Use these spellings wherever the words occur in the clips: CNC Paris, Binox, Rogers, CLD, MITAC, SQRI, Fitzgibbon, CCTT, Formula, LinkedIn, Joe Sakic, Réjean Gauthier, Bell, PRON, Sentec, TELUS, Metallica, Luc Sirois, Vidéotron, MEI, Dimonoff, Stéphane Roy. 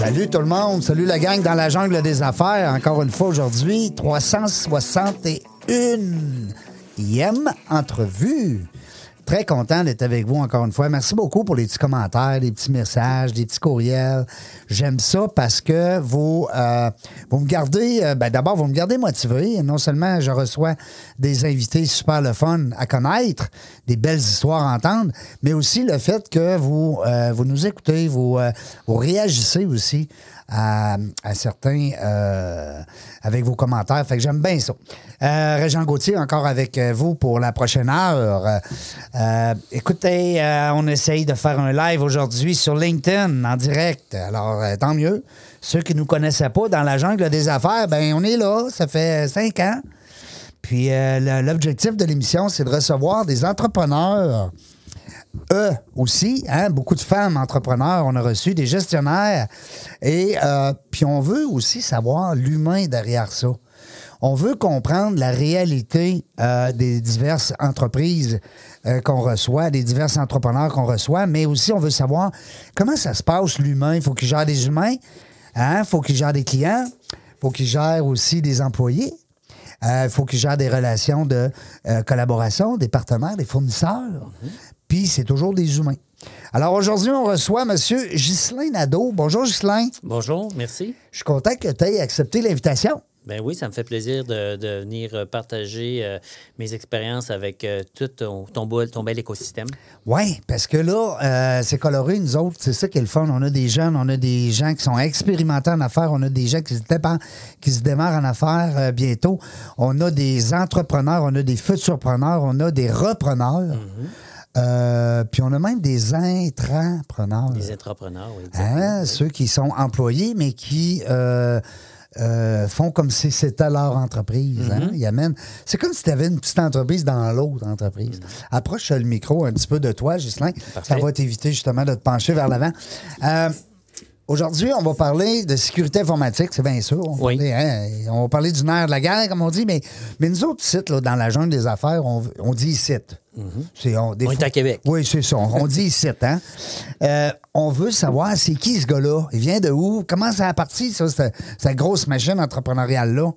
Salut tout le monde, salut la gang dans la jungle des affaires. Encore une fois aujourd'hui, 361e entrevue. Très content d'être avec vous encore une fois. Merci beaucoup pour les petits commentaires, les petits messages, les petits courriels. J'aime ça parce que vous me gardez... d'abord, vous me gardez motivé. Non seulement je reçois des invités super le fun à connaître, des belles histoires à entendre, mais aussi le fait que vous nous écoutez, vous réagissez aussi à certains avec vos commentaires. Fait que j'aime bien ça. Réjean Gauthier, encore avec vous pour la prochaine heure. Écoutez, on essaye de faire un live aujourd'hui sur LinkedIn en direct. Alors, tant mieux. Ceux qui ne nous connaissaient pas dans la jungle des affaires, on est là. Ça fait 5 ans. Puis l'objectif de l'émission, c'est de recevoir des entrepreneurs. Aussi, beaucoup de femmes entrepreneurs, on a reçu des gestionnaires et puis on veut aussi savoir l'humain derrière ça. On veut comprendre la réalité des diverses entreprises qu'on reçoit, des divers entrepreneurs qu'on reçoit, mais aussi on veut savoir comment ça se passe l'humain. Il faut qu'ils gèrent des humains, il faut qu'ils gèrent des clients, il faut qu'ils gèrent aussi des employés. Il faut qu'ils gèrent des relations de collaboration, des partenaires, des fournisseurs. Mmh. Puis, c'est toujours des humains. Alors, aujourd'hui, on reçoit M. Ghislain Nadeau. Bonjour, Ghislain. Bonjour, merci. Je suis content que tu aies accepté l'invitation. Ben oui, ça me fait plaisir de venir partager mes expériences avec tout ton bel écosystème. Oui, parce que là, c'est coloré, nous autres. C'est ça qui est le fun. On a des jeunes, on a des gens qui sont expérimentés en affaires. On a des gens qui se démarrent en affaires bientôt. On a des entrepreneurs, on a des futurpreneurs, on a des repreneurs. Mm-hmm. Puis on a même des intrapreneurs. Des intrapreneurs, oui. Oui. Ceux qui sont employés, mais qui font comme si c'était leur entreprise. Mm-hmm. Ils amènent... C'est comme si tu avais une petite entreprise dans l'autre entreprise. Mm-hmm. Approche le micro un petit peu de toi, Ghislain. Parfait. Ça va t'éviter justement de te pencher vers l'avant. Aujourd'hui, on va parler de sécurité informatique, c'est bien sûr. On va parler du nerf de la guerre, comme on dit, mais nous autres, ici, là, dans la jungle des affaires, on dit ici. Mm-hmm. On est à Québec. Oui, c'est ça. On dit ici. Hein? On veut savoir c'est qui ce gars-là. Il vient de où? Comment ça a parti, ça, cette grosse machine entrepreneuriale-là?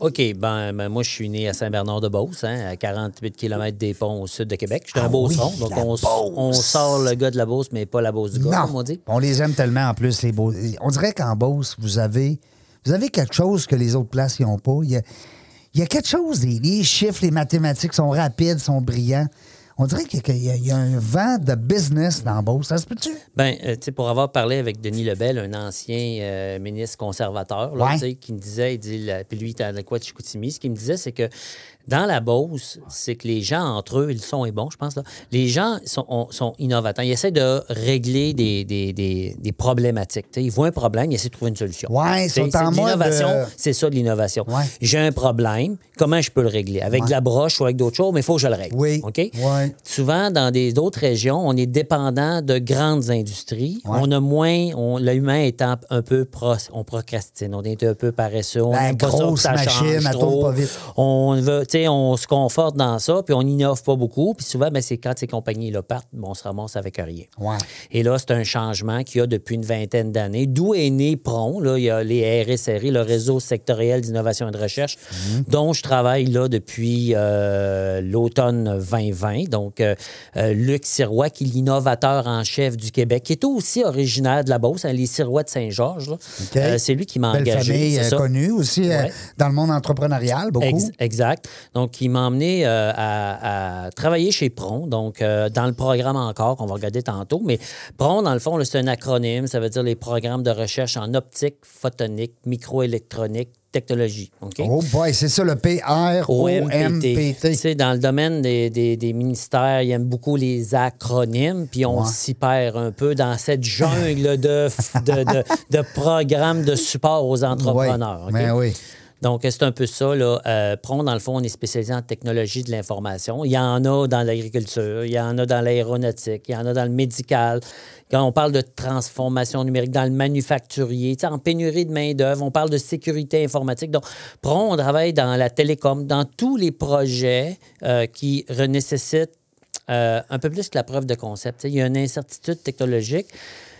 OK. Moi, je suis né à Saint-Bernard-de-Beauce, à 48 km des ponts au sud de Québec. Je suis un Beauceron, donc on sort le gars de la Beauce, mais pas la Beauce du gars, comme on dit. On les aime tellement, en plus, les Beauces. On dirait qu'en Beauce, vous avez quelque chose que les autres places n'ont pas. Il y a quelque chose, les chiffres, les mathématiques sont rapides, sont brillants. On dirait qu'il y a un vent de business dans Beauce. Ça se peut-tu? Pour avoir parlé avec Denis Lebel, un ancien ministre conservateur, là, qui me disait, puis lui, il était à quoi de Chicoutimi, ce qu'il me disait, c'est que dans la Beauce, c'est que les gens, entre eux, ils sont bons, je pense, là. Les gens sont innovateurs. Ils essaient de régler des problématiques. T'sais. Ils voient un problème, ils essaient de trouver une solution. Oui, ils sont en mode... C'est ça, de l'innovation. Ouais. J'ai un problème, comment je peux le régler? Avec de la broche ou avec d'autres choses, mais il faut que je le règle. Oui. OK? Ouais. Souvent, dans d'autres régions, on est dépendant de grandes industries. Ouais. On a moins... L'humain étant un peu... on procrastine, on est un peu paresseux. Grosse machine, à tourne pas vite. On se conforte dans ça, puis on n'innove pas beaucoup. Puis souvent, c'est quand ces compagnies-là partent, on se ramasse avec rien. Ouais. Et là, c'est un changement qu'il y a depuis une vingtaine d'années. D'où est né PRON. Là, il y a les RSRI, le Réseau sectoriel d'innovation et de recherche, dont je travaille là depuis l'automne 2020. Donc, Luc Sirois, qui est l'innovateur en chef du Québec, qui est aussi originaire de la Beauce, les Sirois de Saint-Georges. Okay. C'est lui qui m'a engagé. Belle famille connue aussi dans le monde entrepreneurial, beaucoup. Exact. Donc, il m'a emmené à travailler chez PRON, donc dans le programme ENCQOR qu'on va regarder tantôt. Mais PRON, dans le fond, là, c'est un acronyme. Ça veut dire les programmes de recherche en optique, photonique, microélectronique, technologie. Okay? Oh boy, c'est ça le PROMPT. C'est dans le domaine des ministères, ils aiment beaucoup les acronymes, puis on s'y perd un peu dans cette jungle de programmes de support aux entrepreneurs. Oui, okay? Ben oui. Donc, c'est un peu ça, là. PRON, dans le fond, on est spécialisé en technologie de l'information. Il y en a dans l'agriculture, il y en a dans l'aéronautique, il y en a dans le médical. Quand on parle de transformation numérique, dans le manufacturier, en pénurie de main-d'œuvre, on parle de sécurité informatique. Donc, PRON, on travaille dans la télécom, dans tous les projets qui nécessitent un peu plus que la preuve de concept. Il y a une incertitude technologique.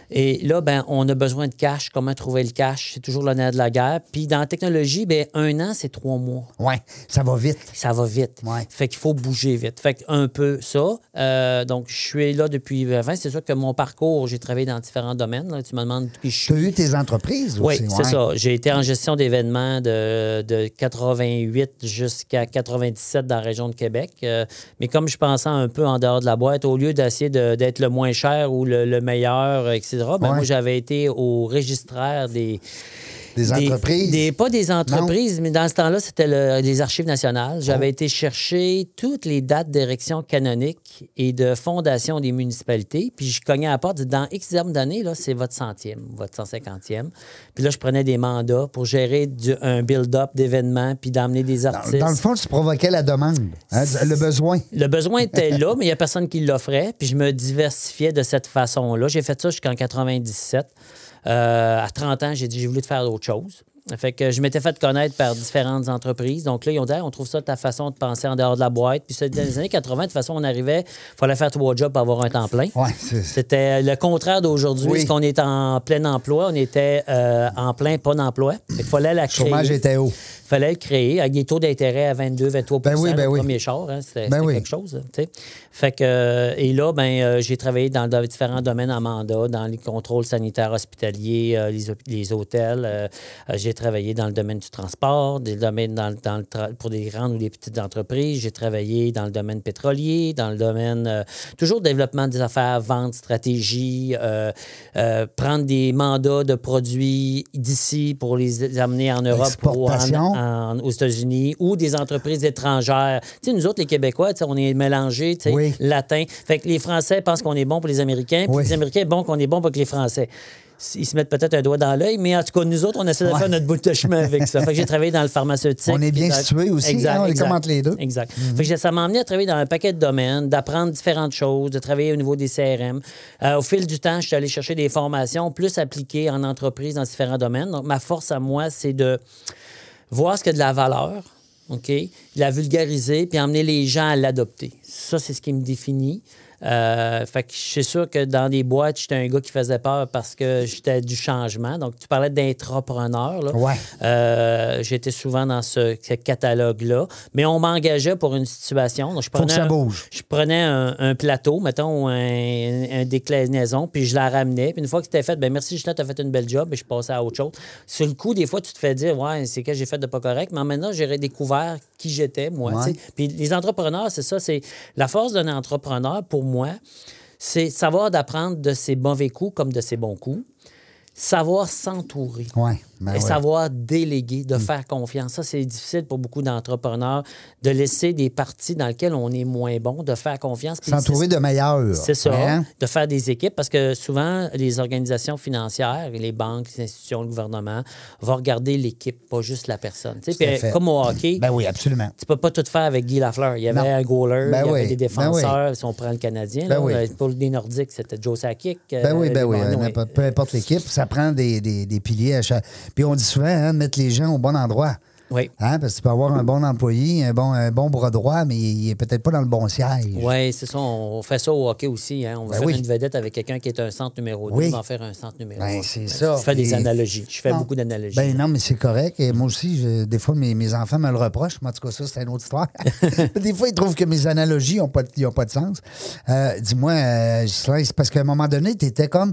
Et là, ben, on a besoin de cash. Comment trouver le cash? C'est toujours le nerf de la guerre. Puis dans la technologie, ben, 1 an, c'est 3 mois. Oui, ça va vite. Ça va vite. Ouais. Fait qu'il faut bouger vite. Fait qu'un peu ça. Donc, je suis là depuis 20. C'est sûr que mon parcours, j'ai travaillé dans différents domaines. Là. Tu me demandes... Tu as eu tes entreprises aussi. Oui, c'est ça. J'ai été en gestion d'événements de 88 jusqu'à 97 dans la région de Québec. Mais comme je pensais un peu en dehors de la boîte, au lieu d'essayer d'être le moins cher ou le meilleur, etc., ben, moi, j'avais été au registraire des entreprises. Pas des entreprises, non. Mais dans ce temps-là, c'était les Archives nationales. J'avais été chercher toutes les dates d'érection canonique et de fondation des municipalités. Puis je cognais à la porte, dans X d'années, là, c'est votre 100e, votre 150e. Puis là, je prenais des mandats pour gérer un build-up d'événements puis d'emmener des artistes. Dans le fond, tu provoquais la demande, hein, le besoin. Le besoin était là, mais il n'y a personne qui l'offrait. Puis je me diversifiais de cette façon-là. J'ai fait ça jusqu'en 97. À 30 ans, j'ai dit, j'ai voulu te faire d'autres choses. Fait que je m'étais fait connaître par différentes entreprises. Donc là, ils ont dit, on trouve ça ta façon de penser en dehors de la boîte. Puis dans les années 80, de toute façon, on arrivait, il fallait faire 3 jobs pour avoir un temps plein. Ouais, c'était le contraire d'aujourd'hui. Oui. Parce qu'on est en plein emploi, on était en plein pas d'emploi. Il fallait la créer. Le chômage était haut. Il fallait le créer avec des taux d'intérêt à 22-23 le premier char. Hein, c'était quelque chose. T'sais. Fait que, et là, j'ai travaillé dans différents domaines en mandat, dans les contrôles sanitaires hospitaliers, les hôtels. J'ai travaillé dans le domaine du transport, des domaines pour des grandes ou des petites entreprises. J'ai travaillé dans le domaine pétrolier, dans le domaine toujours développement des affaires, vente, stratégie, prendre des mandats de produits d'ici pour les amener en Europe ou aux États-Unis ou des entreprises étrangères. Tu sais, nous autres, les Québécois, on est mélangés, latin. Fait que les Français pensent qu'on est bon pour les Américains, puis les Américains qu'on est bon pour que les Français. Ils se mettent peut-être un doigt dans l'œil, mais en tout cas, nous autres, on essaie de faire notre bout de chemin avec ça. Fait que j'ai travaillé dans le pharmaceutique. On est bien situés aussi, exact, on les commente les deux. Exact. Mm-hmm. Fait que ça m'a amené à travailler dans un paquet de domaines, d'apprendre différentes choses, de travailler au niveau des CRM. Au fil du temps, je suis allé chercher des formations plus appliquées en entreprise dans différents domaines. Donc, ma force à moi, c'est de voir ce qu'il y a de la valeur, OK, la vulgariser, puis emmener les gens à l'adopter. Ça, c'est ce qui me définit. Fait que c'est sûr que dans des boîtes, j'étais un gars qui faisait peur parce que j'étais du changement. Donc, tu parlais d'intrapreneur. Ouais. J'étais souvent dans ce catalogue-là. Mais on m'engageait pour une situation. Donc, faut que ça bouge. Je prenais un plateau, mettons, une déclinaison, puis je la ramenais. Puis une fois que c'était fait, bien merci, Ghislain, t'as fait une belle job, et je passais à autre chose. Sur le coup, des fois, tu te fais dire, ouais, c'est que j'ai fait de pas correct. Mais maintenant, j'ai redécouvert qui j'étais, moi. Ouais. Puis les entrepreneurs, c'est ça. C'est la force d'un entrepreneur, pour moi, c'est savoir d'apprendre de ses mauvais coups comme de ses bons coups, savoir s'entourer savoir déléguer, de faire confiance. Ça, c'est difficile pour beaucoup d'entrepreneurs de laisser des parties dans lesquelles on est moins bon, de faire confiance. S'entourer de meilleurs. C'est ça, de faire des équipes, parce que souvent, les organisations financières, les banques, les institutions, le gouvernement, vont regarder l'équipe, pas juste la personne. Tu sais, puis, comme au hockey, absolument. Tu peux pas tout faire avec Guy Lafleur. Il y avait un goaler, il y avait des défenseurs, si on prend le Canadien. Pour les Nordiques, c'était Joe Sakic. Peu importe l'équipe, ça prend des piliers à chaque... Puis on dit souvent, de mettre les gens au bon endroit. Oui. Hein, parce que tu peux avoir un bon employé, un bon bras droit, mais il n'est peut-être pas dans le bon siège. Oui, c'est ça. On fait ça au hockey aussi. Hein. On va faire une vedette avec quelqu'un qui est un centre numéro 2, on va en faire un centre numéro 1. C'est ça. Je fais des analogies. Je fais beaucoup d'analogies. Non, mais c'est correct. Et moi aussi, des fois, mes enfants me le reprochent. Mais en tout cas, ça, c'est une autre histoire. Des fois, ils trouvent que mes analogies n'ont pas de sens. Dis-moi, Ghislain, c'est parce qu'à un moment donné, tu étais comme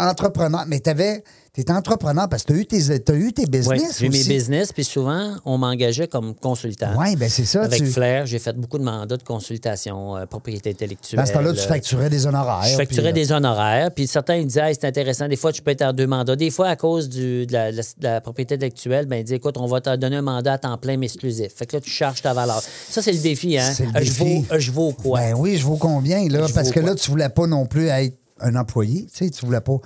entrepreneur, mais tu avais... Tu es entrepreneur parce que tu as eu tes business. Oui, j'ai mes business, puis souvent, on m'engageait comme consultant. Oui, bien c'est ça. Avec Flair, j'ai fait beaucoup de mandats de consultation, propriété intellectuelle. Dans ce temps-là, tu facturais des honoraires. Je facturais des honoraires, puis certains disaient, hey, c'est intéressant, des fois, tu peux être en deux mandats. Des fois, à cause de la propriété intellectuelle, ben ils disaient, écoute, on va te donner un mandat à temps plein, mais exclusif. Fait que là, tu charges ta valeur. Ça, c'est le défi, hein? Je vaux quoi? Ben oui, je vaux combien, là? Parce que là, tu voulais pas non plus être un employé, tu sais, tu voulais pas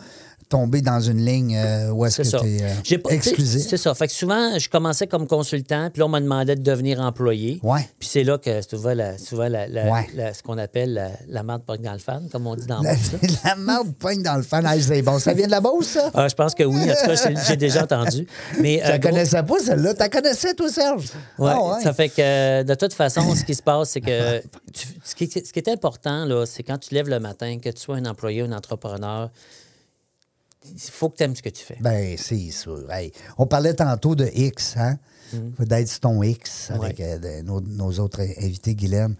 tomber dans une ligne où est-ce que tu es exclusif. C'est ça. Fait que souvent, je commençais comme consultant, puis là, on me demandait de devenir employé. Ouais. Puis c'est là que souvent ce qu'on appelle la marde pogne dans le fan, comme on dit dans la Beauce. La marde pogne dans le fan. Ah, c'est bon. Ça vient de la Beauce, ça? Ah, je pense que oui. En tout cas, j'ai déjà entendu. Mais, je ne connaissais pas, celle-là. Tu la connaissais, toi, Serge? Oui. Oh, ouais. Ça fait que, de toute façon, ce qui se passe, c'est que ce qui est important, là, c'est quand tu te lèves le matin, que tu sois un employé ou un entrepreneur, il faut que tu aimes ce que tu fais. Bien, c'est sûr. Hey, on parlait tantôt de X, hein? Mm-hmm. D'être sur ton X avec nos autres invités, Ghislain.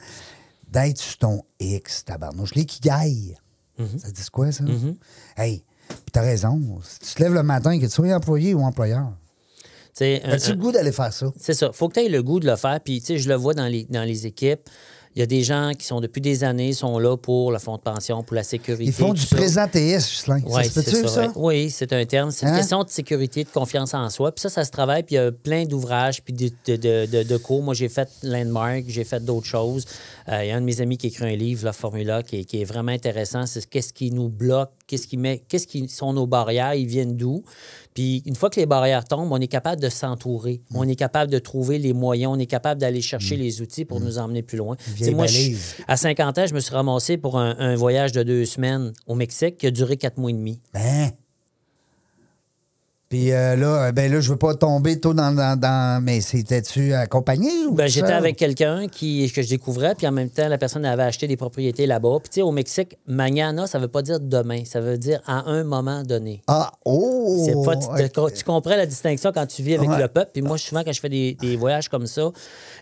D'être sur ton X, tabarnouche. Les Kigai. Mm-hmm. Ça dit quoi, ça? Mm-hmm. Hey, puis t'as raison. Si tu te lèves le matin, que tu sois employé ou employeur, as-tu le goût d'aller faire ça? C'est ça. Faut que tu aies le goût de le faire. Puis, tu sais, je le vois dans les équipes. Il y a des gens qui sont depuis des années, sont là pour le fonds de pension, pour la sécurité. Ils font du présentéisme, Ghislain. Oui, c'est ça. Oui, c'est un terme. C'est une question de sécurité, de confiance en soi. Puis ça se travaille. Puis il y a plein d'ouvrages, puis de cours. Moi, j'ai fait Landmark, j'ai fait d'autres choses. Il y a un de mes amis qui écrit un livre, la Formula, qui est vraiment intéressant. C'est qu'est-ce qui nous bloque, qu'est-ce qui sont nos barrières, ils viennent d'où. Puis une fois que les barrières tombent, on est capable de s'entourer. On est capable de trouver les moyens. On est capable d'aller chercher les outils pour nous emmener plus loin. Moi, à 50 ans, je me suis ramassé pour un voyage de 2 semaines au Mexique qui a duré 4 mois et demi. Ben. Puis là, je veux pas tomber tôt dans... Mais c'était-tu accompagné ou ben, j'étais avec quelqu'un que je découvrais, puis en même temps, la personne avait acheté des propriétés là-bas. Puis tu sais, au Mexique, mañana, ça veut pas dire demain, ça veut dire à un moment donné. Ah, oh! C'est pas, tu comprends la distinction quand tu vis avec le peuple. Puis moi, souvent, quand je fais des voyages comme ça,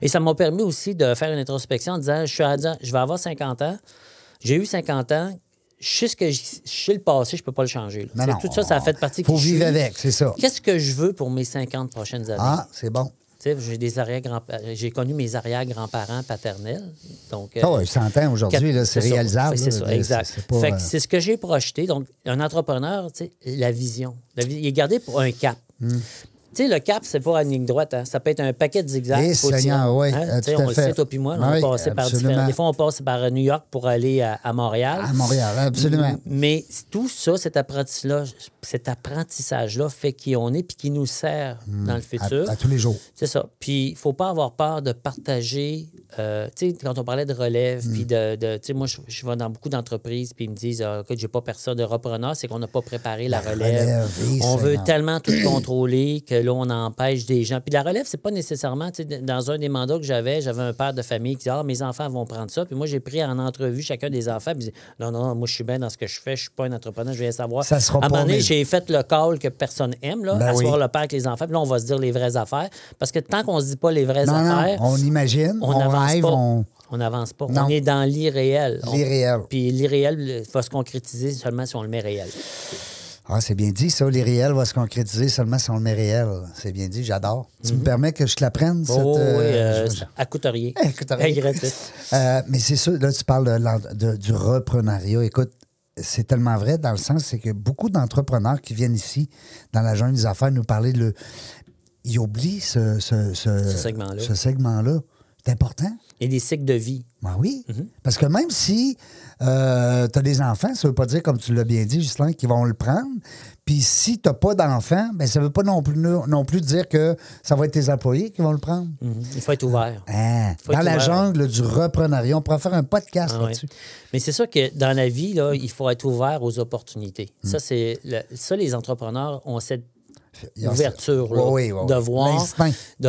et ça m'a permis aussi de faire une introspection en disant, je vais avoir 50 ans, j'ai eu 50 ans, je sais le passé, je peux pas le changer. Là. Non, tout ça, ça a fait partie... Faut vivre avec, c'est ça. Qu'est-ce que je veux pour mes 50 prochaines années? Ah, c'est bon. T'sais, j'ai connu mes arrière-grands-parents paternels. Donc, oui, 100 ans aujourd'hui, c'est réalisable. C'est ça, exact. C'est ce que j'ai projeté. Donc, un entrepreneur, la vision. Il est gardé pour un cap. Tu sais, le cap, c'est pas une ligne droite. Hein. Ça peut être un paquet de zigzags. On le sait, toi puis moi. On passait par différents... Des fois, on passe par New York pour aller à Montréal. À Montréal, absolument. Mais tout ça, cet apprentissage-là fait qui on est puis qui nous sert dans le futur. À tous les jours. C'est ça. Puis, il faut pas avoir peur de partager... tu sais, quand on parlait de relève, puis tu sais, moi, je vais dans beaucoup d'entreprises puis ils me disent, écoute, j'ai pas personne de repreneur, c'est qu'on n'a pas préparé la relève. On veut tellement tout contrôler que là, on empêche des gens. Puis la relève, c'est pas nécessairement... Dans un des mandats que j'avais un père de famille qui disait « Ah, mes enfants vont prendre ça. » Puis moi, j'ai pris en entrevue chacun des enfants. Puis non, moi, je suis bien dans ce que je fais. Je suis pas un entrepreneur. Je viens savoir. Ça sera à un moment donné, j'ai fait le call que personne aime, là, asseoir le père avec les enfants. Puis là, on va se dire les vraies affaires. Parce que tant qu'on se dit pas les vraies affaires... on imagine, on rêve, on n'avance pas. Non. On est dans l'irréel. L'irréel. Puis l'irréel va se concrétiser seulement si on le met réel. Ah, c'est bien dit, ça. Les réels vont se concrétiser seulement si on le met réel. C'est bien dit, j'adore. Tu me permets que je te la prenne? Oui, à coûte rien. À coûte rien. Mais c'est sûr, là, tu parles du reprenariat. Écoute, c'est tellement vrai dans le sens, c'est que beaucoup d'entrepreneurs qui viennent ici, dans la jungle des affaires, nous parler de... Ils oublient ce segment-là. C'est important. Et des cycles de vie. Ben oui. Mm-hmm. Parce que même si tu as des enfants, ça ne veut pas dire, comme tu l'as bien dit, Ghislain, qu'ils vont le prendre. Puis si tu n'as pas d'enfants, ben ça ne veut pas non plus dire que ça va être tes employés qui vont le prendre. Mm-hmm. Il faut être ouvert. Ah, faut dans être la ouvert, jungle du reprenariat, on pourrait faire un podcast là-dessus. Ouais. Mais c'est sûr que dans la vie, là, il faut être ouvert aux opportunités. Mm. Ça, les entrepreneurs ont cette ouverture, là, de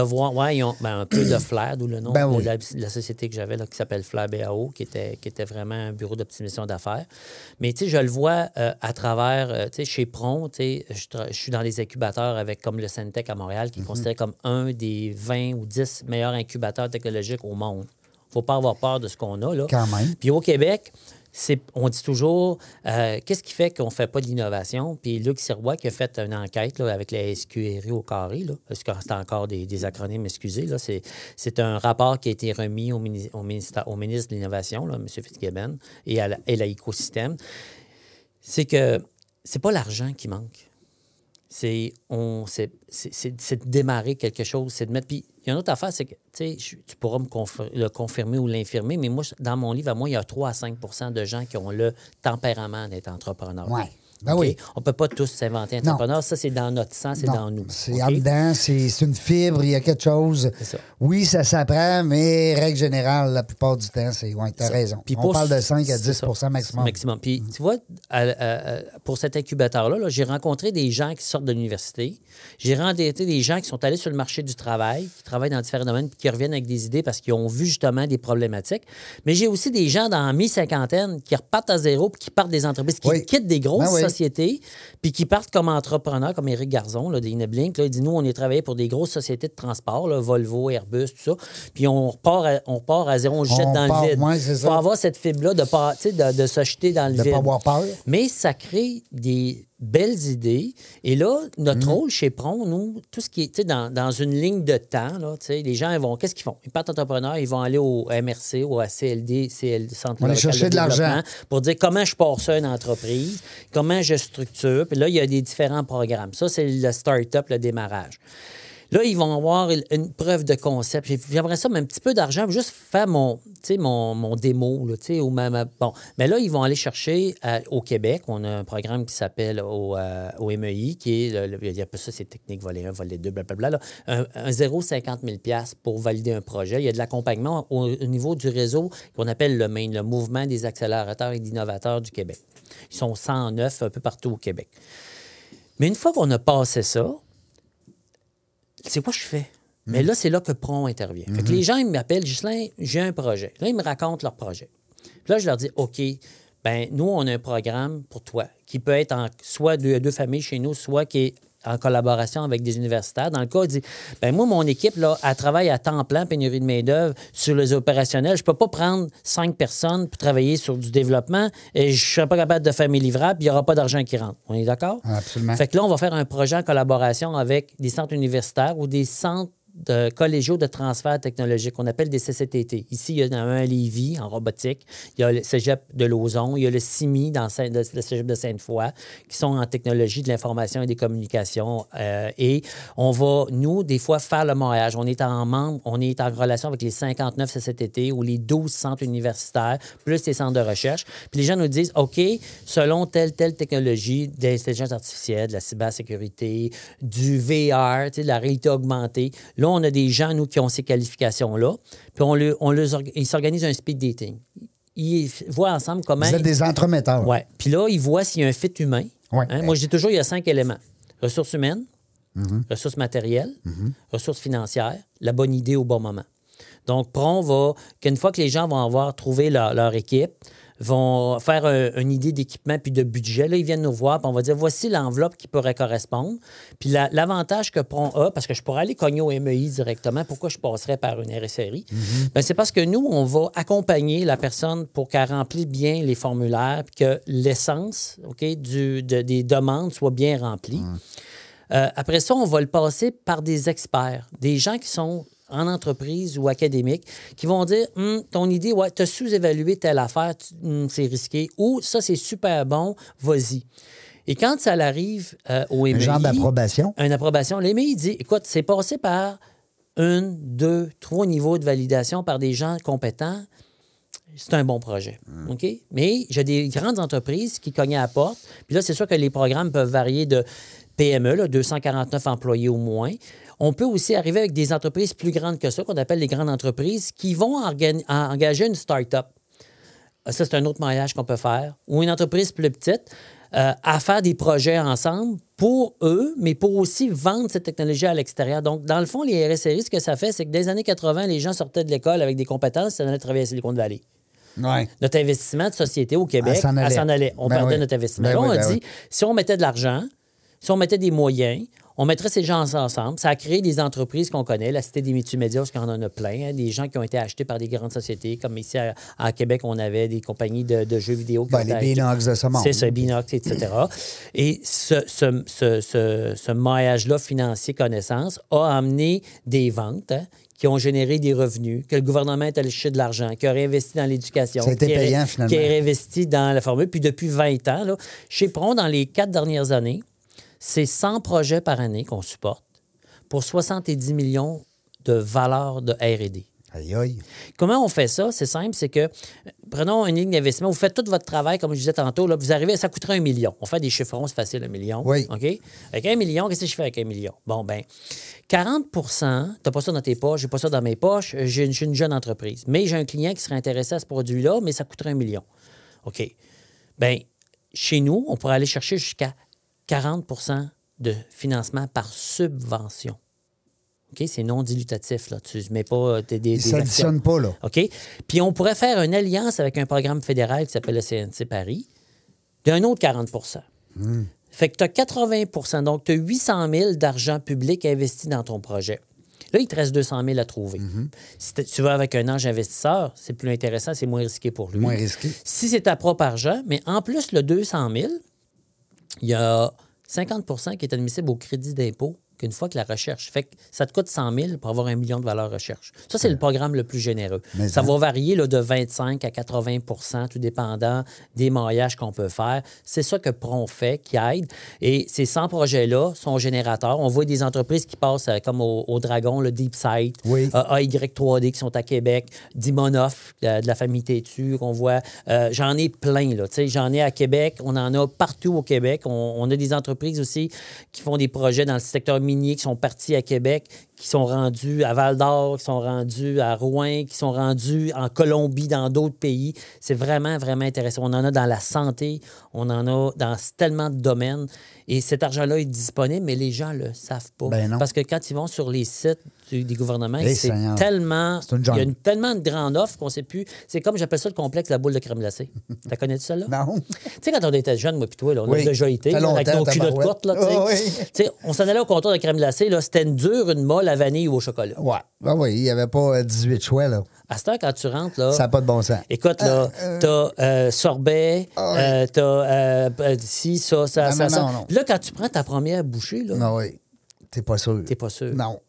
voir. Ils ont un peu de Flair, d'où le nom de la société que j'avais là, qui s'appelle Flair BAO, qui était vraiment un bureau d'optimisation d'affaires. Mais tu sais, je le vois à travers, tu sais, chez PRON, tu sais, je suis dans les incubateurs avec comme le Sentec à Montréal, qui est considéré comme un des 20 ou 10 meilleurs incubateurs technologiques au monde. Faut pas avoir peur de ce qu'on a, là. Quand même. Puis au Québec, on dit toujours, qu'est-ce qui fait qu'on ne fait pas de l'innovation? Puis Luc Sirois qui a fait une enquête là, avec la SQRI au carré, là, parce que c'est encore des acronymes, excusez, là, c'est un rapport qui a été remis au ministre de l'Innovation, là, M. Fitzgibbon, et à l'écosystème. C'est que c'est pas l'argent qui manque. C'est de démarrer quelque chose, c'est de mettre... Puis il y a une autre affaire, c'est que, tu sais, tu pourras me le confirmer ou l'infirmer, mais moi, dans mon livre, à moi, il y a 3 à 5 de gens qui ont le tempérament d'être entrepreneur. Ouais. Ben okay? Oui. On ne peut pas tous s'inventer entrepreneur. Non. Ça, c'est dans notre sang, c'est dans nous. C'est okay? En dedans, c'est une fibre, il y a quelque chose. C'est ça. Oui, ça s'apprend, mais règle générale, la plupart du temps, c'est... Oui, tu as raison. Puis on parle de 5 à 10 maximum. Maximum. Puis tu vois, pour cet incubateur-là, là, j'ai rencontré des gens qui sortent de l'université. J'ai rencontré des gens qui sont allés sur le marché du travail, qui travaillent dans différents domaines, puis qui reviennent avec des idées parce qu'ils ont vu justement des problématiques. Mais j'ai aussi des gens dans la mi-cinquantaine qui repartent à zéro puis qui partent des entreprises, qui quittent des grosses sociétés, puis qui partent comme entrepreneurs, comme Éric Garzon, là, des Neblink. Là, il dit, nous, on est travaillé pour des grosses sociétés de transport, là, Volvo, Airbus, tout ça. Puis on repart à zéro, on se jette dans le vide. Il faut avoir cette fibre-là de se jeter dans le vide. De ne pas avoir peur. Mais ça crée des belles idées. Et là, notre rôle chez PRON, nous, tout ce qui est dans une ligne de temps, là, les gens, qu'est-ce qu'ils font? Ils partent entrepreneurs, ils vont aller au MRC ou à CLD, Centre local chercher de l'argent pour dire comment je pars ça une entreprise, comment je structure. Puis là, il y a des différents programmes. Ça, c'est le start-up, le démarrage. Là, ils vont avoir une preuve de concept. J'aimerais ça, mais un petit peu d'argent, juste faire mon démo. Là, ou bon. Mais là, ils vont aller chercher au Québec. On a un programme qui s'appelle au MEI, qui est, il y a pas ça, c'est technique, volet 1, volet 2, blablabla. Là, un 0,50 000 $ pour valider un projet. Il y a de l'accompagnement au niveau du réseau qu'on appelle le MAIN, le Mouvement des accélérateurs et d'innovateurs du Québec. Ils sont 109 un peu partout au Québec. Mais une fois qu'on a passé ça, c'est quoi je fais? Mais là, c'est là que PRON intervient. Fait que les gens, ils m'appellent, Ghislain, j'ai un projet. Là, ils me racontent leur projet. Puis là, je leur dis, OK, ben nous, on a un programme pour toi qui peut être soit deux familles chez nous, soit qui est en collaboration avec des universitaires. Dans le cas, il dit, ben moi, mon équipe, là, elle travaille à temps plein, pénurie de main-d'œuvre, sur les opérationnels. Je ne peux pas prendre 5 personnes pour travailler sur du développement et je ne serai pas capable de faire mes livrables, il n'y aura pas d'argent qui rentre. On est d'accord? Absolument. Fait que là, on va faire un projet en collaboration avec des centres universitaires ou des centres collégiaux de transfert technologique, qu'on appelle des CCTT. Ici, il y en a un à Lévis, en robotique. Il y a le cégep de Lauson. Il y a le CIMI, dans le cégep de Sainte-Foy, qui sont en technologie de l'information et des communications. Et on va, nous, des fois, faire le maillage. On est en relation avec les 59 CCTT ou les 12 centres universitaires, plus les centres de recherche. Puis les gens nous disent, OK, selon telle technologie, de l'intelligence artificielle, de la cybersécurité, du VR, de la réalité augmentée, là, on a des gens, nous, qui ont ces qualifications-là. Puis ils s'organisent un speed dating. Ils voient ensemble comment... Vous êtes des entremetteurs. Oui. Puis là, ils voient s'il y a un fit humain. Ouais. Hein? Moi, je dis toujours, il y a 5 éléments. Ressources humaines, ressources matérielles, ressources financières, la bonne idée au bon moment. Donc, PRON va... Qu'une fois que les gens vont avoir trouvé leur équipe, vont faire une idée d'équipement puis de budget. Là, ils viennent nous voir, puis on va dire, voici l'enveloppe qui pourrait correspondre. Puis l'avantage que PRON a, parce que je pourrais aller cogner au MEI directement, pourquoi je passerais par une RSRI? Bien, c'est parce que nous, on va accompagner la personne pour qu'elle remplisse bien les formulaires, puis que l'essence des demandes soit bien remplie. Après ça, on va le passer par des experts, des gens qui sont en entreprise ou académique, qui vont dire, ton idée, ouais, t'as sous-évalué telle affaire, c'est risqué, ou ça, c'est super bon, vas-y. Et quand ça arrive au MEI... Un genre d'approbation. Une approbation. Le MEI dit, écoute, c'est passé par 1, 2, 3 niveaux de validation par des gens compétents, c'est un bon projet. OK? Mais j'ai des grandes entreprises qui cognaient à la porte, puis là, c'est sûr que les programmes peuvent varier de PME, là, 249 employés au moins. On peut aussi arriver avec des entreprises plus grandes que ça, qu'on appelle les grandes entreprises, qui vont engager une start-up. Ça, c'est un autre maillage qu'on peut faire. Ou une entreprise plus petite, à faire des projets ensemble pour eux, mais pour aussi vendre cette technologie à l'extérieur. Donc, dans le fond, les RSRI, ce que ça fait, c'est que dès les années 80, les gens sortaient de l'école avec des compétences, ils allaient travailler à Silicon Valley. Ouais. Notre investissement de société au Québec, elle s'en allait. On perdait notre investissement. Ben là, on a dit, si on mettait de l'argent, si on mettait des moyens... On mettrait ces gens ensemble. Ça a créé des entreprises qu'on connaît. La Cité des multimédias, parce qu'on en a plein. Hein, des gens qui ont été achetés par des grandes sociétés. Comme ici, à Québec, on avait des compagnies de jeux vidéo. Qui les Binox de ce monde. C'est ça, Binox, etc. Et ce maillage-là financier-connaissance a amené des ventes, hein, qui ont généré des revenus, que le gouvernement est allé chercher de l'argent, qui a réinvesti dans l'éducation, qui a réinvesti dans la formule. Puis depuis 20 ans, là, chez PRON, dans les 4 dernières années, c'est 100 projets par année qu'on supporte pour 70 millions de valeur de R&D. Aïe, aïe. Comment on fait ça? C'est simple, c'est que, prenons une ligne d'investissement, vous faites tout votre travail, comme je disais tantôt, là, vous arrivez, ça coûterait 1 million. On fait des chiffrons, c'est facile, 1 million. Oui. OK? Avec 1 million, qu'est-ce que je fais avec 1 million? Bon, ben 40 % t'as pas ça dans tes poches, j'ai pas ça dans mes poches, j'ai une jeune entreprise, mais j'ai un client qui serait intéressé à ce produit-là, mais ça coûterait 1 million. OK. Bien, chez nous, on pourrait aller chercher jusqu'à 40 % de financement par subvention. OK? C'est non dilutatif, là. Tu ne mets pas des ça additionne pas, là. OK? Puis on pourrait faire une alliance avec un programme fédéral qui s'appelle le CNC Paris d'un autre 40 % Fait que tu as 80 % donc tu as 800 000 d'argent public investi dans ton projet. Là, il te reste 200 000 à trouver. Si tu vas avec un ange investisseur, c'est plus intéressant, c'est moins risqué pour lui. Moins risqué. Si c'est ta propre argent, mais en plus, le 200 000, il y a 50 % qui est admissible au crédit d'impôt qu'une fois que la recherche. Fait que ça te coûte 100 000 pour avoir 1 million de valeur recherche. Ça, c'est le programme le plus généreux. Mais ça va varier là, de 25 à 80 % tout dépendant des maillages qu'on peut faire. C'est ça que PRON fait, qui aide. Et ces 100 projets-là sont générateurs. On voit des entreprises qui passent comme au Dragon, le DeepSight, AY3D qui sont à Québec, Dimonoff, de la famille Tétu, qu'on voit. J'en ai plein, là. J'en ai à Québec. On en a partout au Québec. On a des entreprises aussi qui font des projets dans le secteur miniers qui sont partis à Québec, qui sont rendus à Val-d'Or, qui sont rendus à Rouen, qui sont rendus en Colombie, dans d'autres pays. C'est vraiment, vraiment intéressant. On en a dans la santé, on en a dans tellement de domaines. Et cet argent-là est disponible, mais les gens ne le savent pas. Ben non. Parce que quand ils vont sur les sites des gouvernements, il y a tellement de grandes offres qu'on ne sait plus. C'est comme, j'appelle ça le complexe la boule de crème glacée. T'as connais-tu celle-là? Non. Tu sais, quand on était jeune, moi puis toi, là, on a déjà été, là, avec nos culottes courtes. Là, on s'en allait au comptoir de crème glacée, là, c'était une dure, une molle, à vanille ou au chocolat. Ouais. Ben oui, il n'y avait pas 18 choix, là. À cette heure, quand tu rentres, là... Ça n'a pas de bon sens. Écoute, là, t'as sorbet, t'as ci, ça. Non. Là, quand tu prends ta première bouchée, là... Non, oui. T'es pas sûr. Non.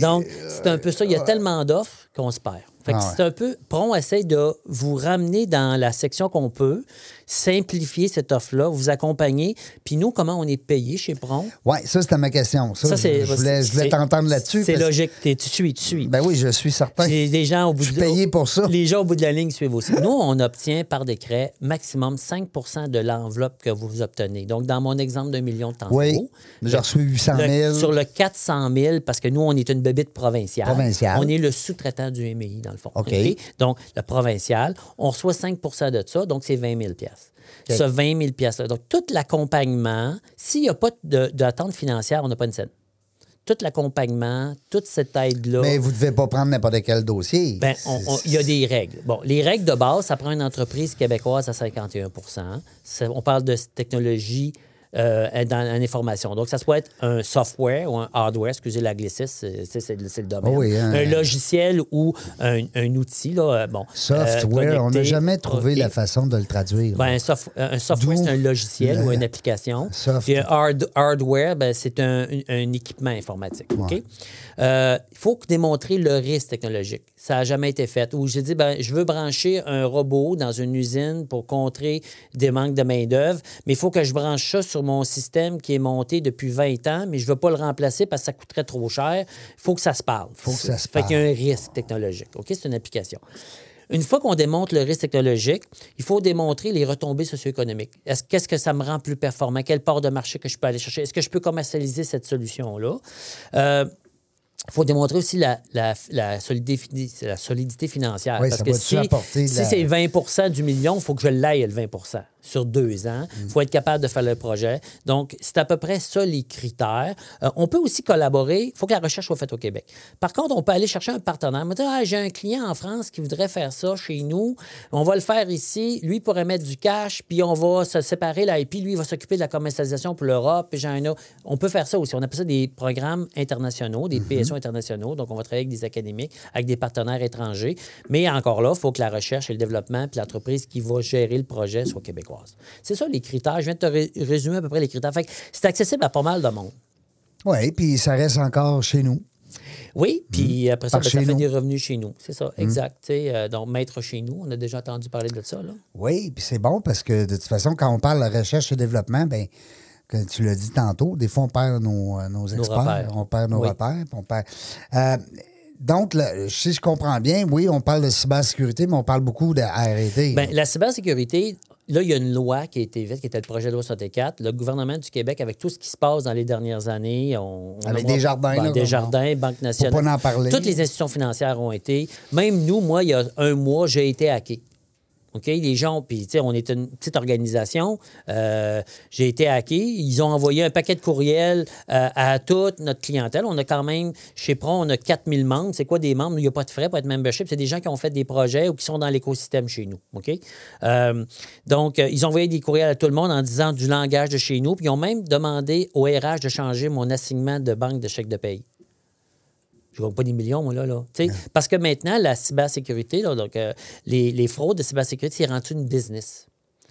Donc, c'est un peu ça. Il y a tellement d'offres qu'on se perd. Fait que c'est un peu... PRON essaye de vous ramener dans la section qu'on peut, simplifier cette offre-là, vous accompagner. Puis nous, comment on est payé chez PRON? Oui, ça, c'était ma question. Ça, je voulais t'entendre là-dessus. C'est logique. Tu suis. Ben oui, je suis certain. Les gens au bout de la ligne... Je suis payé pour ça. Les gens au bout de la ligne suivent aussi. Nous, on obtient par décret maximum 5 % de l'enveloppe que vous obtenez. Donc, dans mon exemple d'1 million de temps. Oui, j'ai reçu 800 000. Sur le 400 000, parce que nous, on est une bébite provinciale. On est le sous-traitant du MEI, dans le fond. Okay. Donc, le provincial, on reçoit 5 % de ça, donc c'est 20 000 $. Okay. Ce 20 000 $-là. Donc, tout l'accompagnement, s'il n'y a pas d'attente financière, on n'a pas une scène. Tout l'accompagnement, toute cette aide-là... Mais vous ne devez pas prendre n'importe quel dossier. Bien, il y a des règles. Bon, les règles de base, ça prend une entreprise québécoise à 51 %. On parle de technologie... en information. Donc, ça soit être un software ou un hardware, excusez la glississe, c'est le domaine. Oui, un logiciel ou un outil. Là, bon, software, connecté, on n'a jamais trouvé la façon de le traduire. Ben, un software, c'est un logiciel ou une application. Puis un hardware, ben, c'est un équipement informatique. Ouais. Okay? Il faut démontrer le risque technologique. Ça n'a jamais été fait. Ou j'ai dit, ben, je veux brancher un robot dans une usine pour contrer des manques de main-d'œuvre, mais il faut que je branche ça sur mon système qui est monté depuis 20 ans, mais je ne veux pas le remplacer parce que ça coûterait trop cher. Il faut que ça se parle. Fait qu'il y a un risque technologique. OK? C'est une application. Une fois qu'on démontre le risque technologique, il faut démontrer les retombées socio-économiques. Qu'est-ce que ça me rend plus performant? Quelle part de marché que je peux aller chercher? Est-ce que je peux commercialiser cette solution-là? Il faut démontrer aussi la solidité financière. Oui, parce que si c'est 20 % du million, il faut que je l'aille, le 20 %. sur 2 ans. Il faut être capable de faire le projet. Donc, c'est à peu près ça, les critères. On peut aussi collaborer. Il faut que la recherche soit faite au Québec. Par contre, on peut aller chercher un partenaire. On va dire, ah, j'ai un client en France qui voudrait faire ça chez nous. On va le faire ici. Lui, il pourrait mettre du cash, puis on va se séparer l'IP. Lui, il va s'occuper de la commercialisation pour l'Europe. Puis j'ai un autre. On peut faire ça aussi. On appelle ça des programmes internationaux, des PSO internationaux. Donc, on va travailler avec des académiques, avec des partenaires étrangers. Mais encore là, il faut que la recherche et le développement puis l'entreprise qui va gérer le projet soit québécoise. C'est ça, les critères. Je viens de te résumer à peu près les critères. Fait que c'est accessible à pas mal de monde. Oui, puis ça reste encore chez nous. Oui, puis après ça, ça fait des revenus chez nous. C'est ça, exact. Donc, maître chez nous, on a déjà entendu parler de ça, là. Oui, puis c'est bon parce que de toute façon, quand on parle de recherche et développement, bien, comme tu l'as dit tantôt, des fois, on perd nos experts, on perd nos repères, on perd... Donc, là, si je comprends bien, oui, on parle de cybersécurité, mais on parle beaucoup de R&D. Bien, la cybersécurité... Là, il y a une loi qui a été faite, qui était le projet de loi 64. Le gouvernement du Québec, avec tout ce qui se passe dans les dernières années... avec Desjardins. Desjardins, Banque nationale. Faut pas en parler. Toutes les institutions financières ont été... Même nous, moi, il y a un mois, j'ai été hacké. OK? Les gens... Puis, tu sais, on est une petite organisation. J'ai été hacké. Ils ont envoyé un paquet de courriels à toute notre clientèle. On a quand même... Chez PRON, on a 4000 membres. C'est quoi des membres? Il n'y a pas de frais pour être membership. C'est des gens qui ont fait des projets ou qui sont dans l'écosystème chez nous. OK? Donc, ils ont envoyé des courriels à tout le monde en disant du langage de chez nous. Puis, ils ont même demandé au RH de changer mon assignement de banque de chèque de paye. Je ne gagne pas des millions, moi, là. Parce que maintenant, la cybersécurité, là, donc, les fraudes de cybersécurité, c'est rendu une business.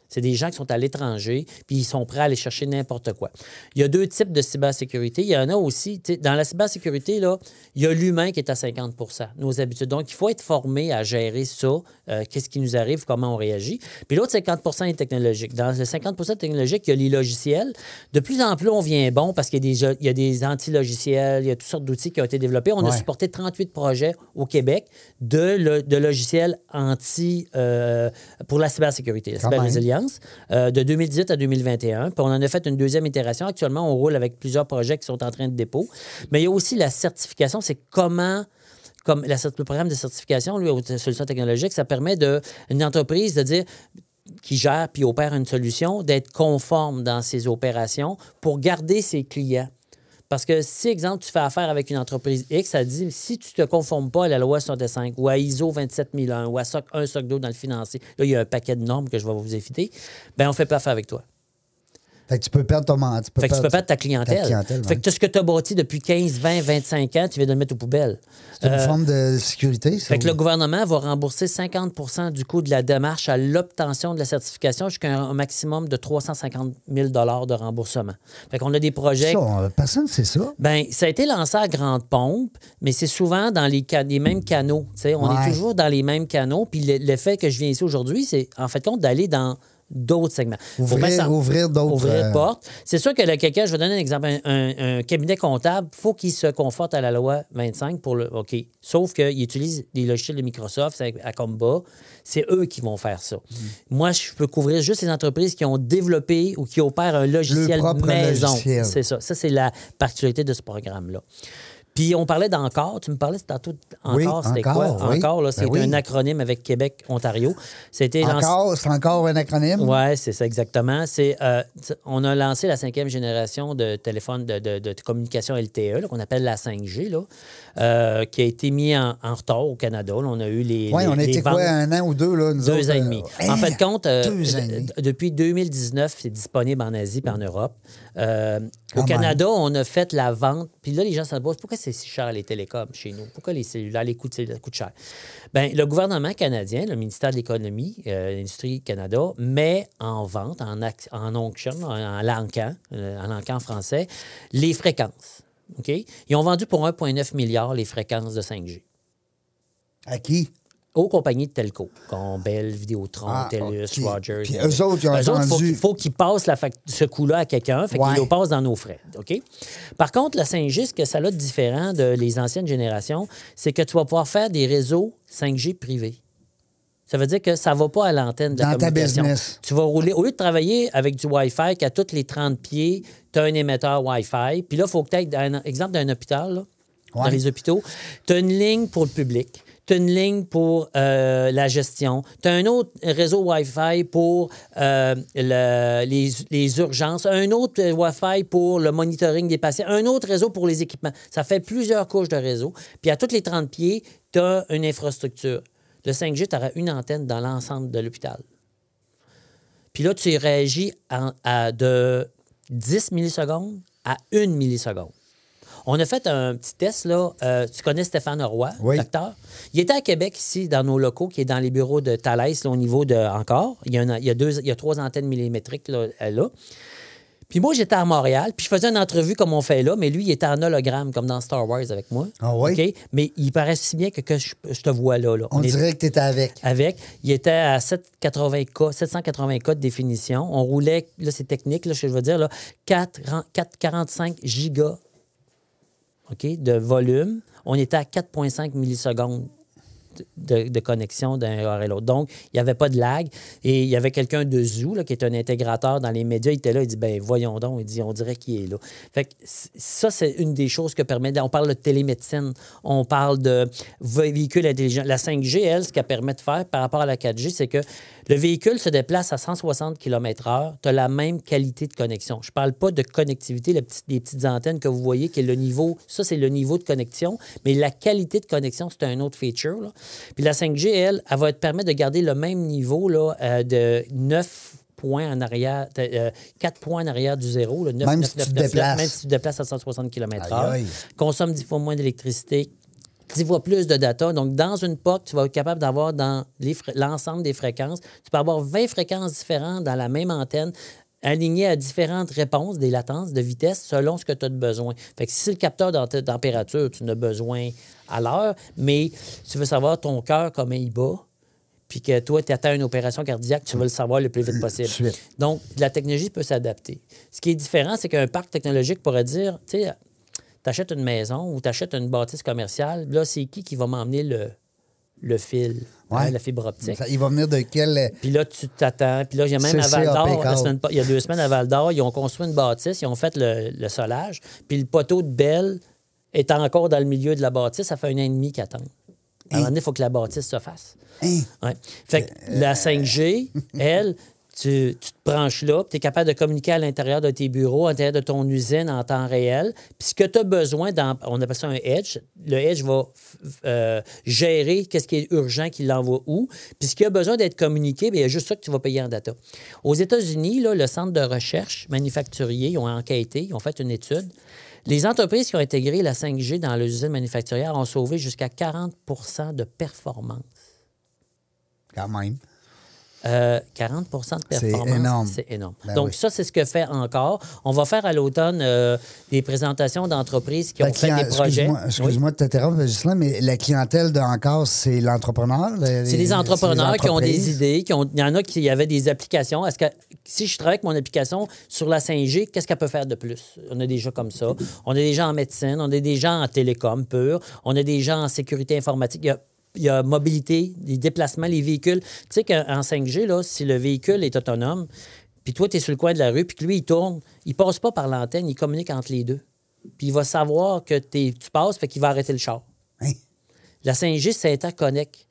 C'est des gens qui sont à l'étranger, puis ils sont prêts à aller chercher n'importe quoi. Il y a 2 types de cybersécurité. Il y en a aussi, dans la cybersécurité, là, il y a l'humain qui est à 50 % nos habitudes. Donc, il faut être formé à gérer ça, qu'est-ce qui nous arrive, comment on réagit. Puis l'autre 50 % est technologique. Dans le 50 % technologique, il y a les logiciels. De plus en plus, on vient bon parce qu'il y a des anti-logiciels, il y a toutes sortes d'outils qui ont été développés. On a supporté 38 projets au Québec de logiciels anti pour la cybersécurité, la cyber-résilience. De 2018 à 2021. Puis on en a fait une deuxième itération. Actuellement, on roule avec plusieurs projets qui sont en train de dépôt. Mais il y a aussi la certification. C'est comment... Comme le programme de certification, lui, aux solutions technologiques, ça permet une entreprise de dire... qui gère puis opère une solution, d'être conforme dans ses opérations pour garder ses clients. Parce que si, exemple, tu fais affaire avec une entreprise X, ça dit, si tu ne te conformes pas à la loi 65 ou à ISO 27001 ou à SOC 1, SOC 2 dans le financier, là, il y a un paquet de normes que je vais vous éviter, bien, on ne fait pas affaire avec toi. Fait que tu peux perdre ta clientèle. Fait que tout ce que tu as bâti depuis 15, 20, 25 ans, tu viens de le mettre aux poubelles. C'est une forme de sécurité, ça. Fait que le gouvernement va rembourser 50 % du coût de la démarche à l'obtention de la certification jusqu'à un maximum de 350 000 $ de remboursement. Fait qu'on a des projets... personne, c'est ça. Bien, ça a été lancé à grande pompe, mais c'est souvent dans les mêmes canaux. T'sais, on est toujours dans les mêmes canaux. Puis le fait que je viens ici aujourd'hui, c'est en fait compte d'aller dans... d'autres segments. Ouvrir portes. C'est sûr que quelqu'un, je vais donner un exemple, un cabinet comptable, il faut qu'il se conforte à la loi 25 pour le... OK. Sauf qu'ils utilisent des logiciels de Microsoft, Comba. C'est eux qui vont faire ça. Moi, je peux couvrir juste les entreprises qui ont développé ou qui opèrent un logiciel maison. Logiciel. C'est ça. Ça, c'est la particularité de ce programme-là. Puis on parlait d'ENCQOR. Tu me parlais tantôt d'ENCQOR, c'était quoi? ENCQOR, là, c'est un acronyme avec Québec-Ontario. C'est encore un acronyme? Oui, c'est ça, exactement. On a lancé la 5e génération de téléphones de communication LTE, là, qu'on appelle la 5G, là, qui a été mis en retard au Canada. Là, on a eu les. Oui, on était quoi, un an ou deux, là, nous autres? 2 ans et demi. En fait, compte, depuis 2019, c'est disponible en Asie et en Europe. Au Canada, on a fait la vente. Puis là, les gens se posent, pourquoi c'est si cher les télécoms chez nous? Pourquoi les cellulaires, les coûts coûtent cher? Bien, le gouvernement canadien, le ministère de l'Économie, l'Industrie Canada, met en vente, en onction, en lancan français, les fréquences. OK? Ils ont vendu pour 1,9 milliard les fréquences de 5G. À qui? Aux compagnies de telco, comme Bell, Vidéotron, Telus, Rogers. Puis eux autres, ils ont entendu... Il faut qu'ils passent ce coût-là à quelqu'un, fait qu'ils le passent dans nos frais. OK? Par contre, la 5G, ce que ça a de différent des anciennes générations, c'est que tu vas pouvoir faire des réseaux 5G privés. Ça veut dire que ça ne va pas à l'antenne de la communication. Dans ta business. Tu vas rouler... Au lieu de travailler avec du Wi-Fi qu'à tous les 30 pieds, tu as un émetteur Wi-Fi. Puis là, il faut que tu aies, exemple d'un hôpital, là, dans les hôpitaux, tu as une ligne pour le public. tu as une ligne pour la gestion, tu as un autre réseau Wi-Fi pour les urgences, un autre Wi-Fi pour le monitoring des patients, un autre réseau pour les équipements. Ça fait plusieurs couches de réseau. Puis à toutes les 30 pieds, tu as une infrastructure. Le 5G, tu auras une antenne dans l'ensemble de l'hôpital. Puis là, tu réagis de 10 millisecondes à 1 milliseconde. On a fait un petit test, là. Tu connais Stéphane Roy, oui. Docteur. Il était à Québec, ici, dans nos locaux, qui est dans les bureaux de Thalès, là, au niveau de Encore. Il y a trois antennes millimétriques, là. Puis moi, j'étais à Montréal, puis je faisais une entrevue comme on fait là, mais lui, il était en hologramme, comme dans Star Wars avec moi. Ah oui? Okay? Mais il paraît si bien que je te vois là. On dirait que tu étais avec. Il était à 780K de définition. On roulait, là, c'est technique, là, je veux dire, là, 45 gigas okay, de volume. On était à 4,5 millisecondes. De connexion d'un heure et l'autre. Donc, il n'y avait pas de lag. Et il y avait quelqu'un de Zoo, là, qui est un intégrateur dans les médias. Il était là, il dit, ben voyons donc. Il dit, on dirait qu'il est là. Fait que ça, c'est une des choses que permet... On parle de télémédecine. On parle de véhicule intelligent. La 5G, elle, ce qu'elle permet de faire par rapport à la 4G, c'est que le véhicule se déplace à 160 km/h. Tu as la même qualité de connexion. Je ne parle pas de connectivité, les petites antennes que vous voyez, qui est le niveau... Ça, c'est le niveau de connexion. Mais la qualité de connexion, c'est un autre feature, là. Puis la 5G, elle va te permettre de garder le même niveau là, de 9 points en arrière, 4 points en arrière du zéro, là, 9, même si tu te déplaces à 160 km/h, consomme 10 fois moins d'électricité, 10 fois plus de data. Donc, dans une POC, tu vas être capable d'avoir dans l'ensemble des fréquences. Tu peux avoir 20 fréquences différentes dans la même antenne, aligné à différentes réponses, des latences, de vitesse, selon ce que tu as de besoin. Fait que si c'est le capteur de température, tu en as besoin à l'heure, mais tu veux savoir ton cœur, comment il bat, puis que toi, tu attends une opération cardiaque, tu veux le savoir le plus vite possible. Donc, la technologie peut s'adapter. Ce qui est différent, c'est qu'un parc technologique pourrait dire, tu sais, t'achètes une maison ou t'achètes une bâtisse commerciale, là, c'est qui va m'emmener le fil, ouais. Hein, la fibre optique. Il va venir de quel... Puis là, tu t'attends. Puis là, il y a même à Val-d'Or, il y a 2 semaines à Val-d'Or, ils ont construit une bâtisse, ils ont fait le solage, puis le poteau de Bell est encore dans le milieu de la bâtisse, ça fait 1 an et demi qu'ils attendent. À un moment donné, il faut que la bâtisse se fasse. Ouais. Fait que la 5G, elle... Tu te branches là, puis tu es capable de communiquer à l'intérieur de tes bureaux, à l'intérieur de ton usine en temps réel. Puis ce que tu as besoin, on appelle ça un edge. Le edge va gérer qu'est-ce qui est urgent, qu'il l'envoie où. Puis ce qui a besoin d'être communiqué, bien, il y a juste ça que tu vas payer en data. Aux États-Unis, là, le centre de recherche manufacturier, ils ont enquêté, ils ont fait une étude. Les entreprises qui ont intégré la 5G dans les usines manufacturières ont sauvé jusqu'à 40 % de performance. Quand même. 40 % de performance, c'est énorme. Ben donc, oui. Ça, c'est ce que fait Encore. On va faire à l'automne des présentations d'entreprises qui ont fait des projets. Excuse-moi de t'interrompre, Ghislain, mais la clientèle d'Encore, c'est l'entrepreneur? C'est les entrepreneurs qui ont des idées. Il y en a qui avaient des applications. Si je travaille avec mon application sur la 5G, qu'est-ce qu'elle peut faire de plus? On a des gens comme ça. On a des gens en médecine. On a des gens en télécom pur. On a des gens en sécurité informatique. Il y a mobilité, les déplacements, les véhicules. Tu sais qu'en 5G, là, si le véhicule est autonome, puis toi, tu es sur le coin de la rue, puis que lui, il tourne, il passe pas par l'antenne, il communique entre les deux. Puis il va savoir que tu passes, fait qu'il va arrêter le char. Hein? La 5G, ça interconnecte.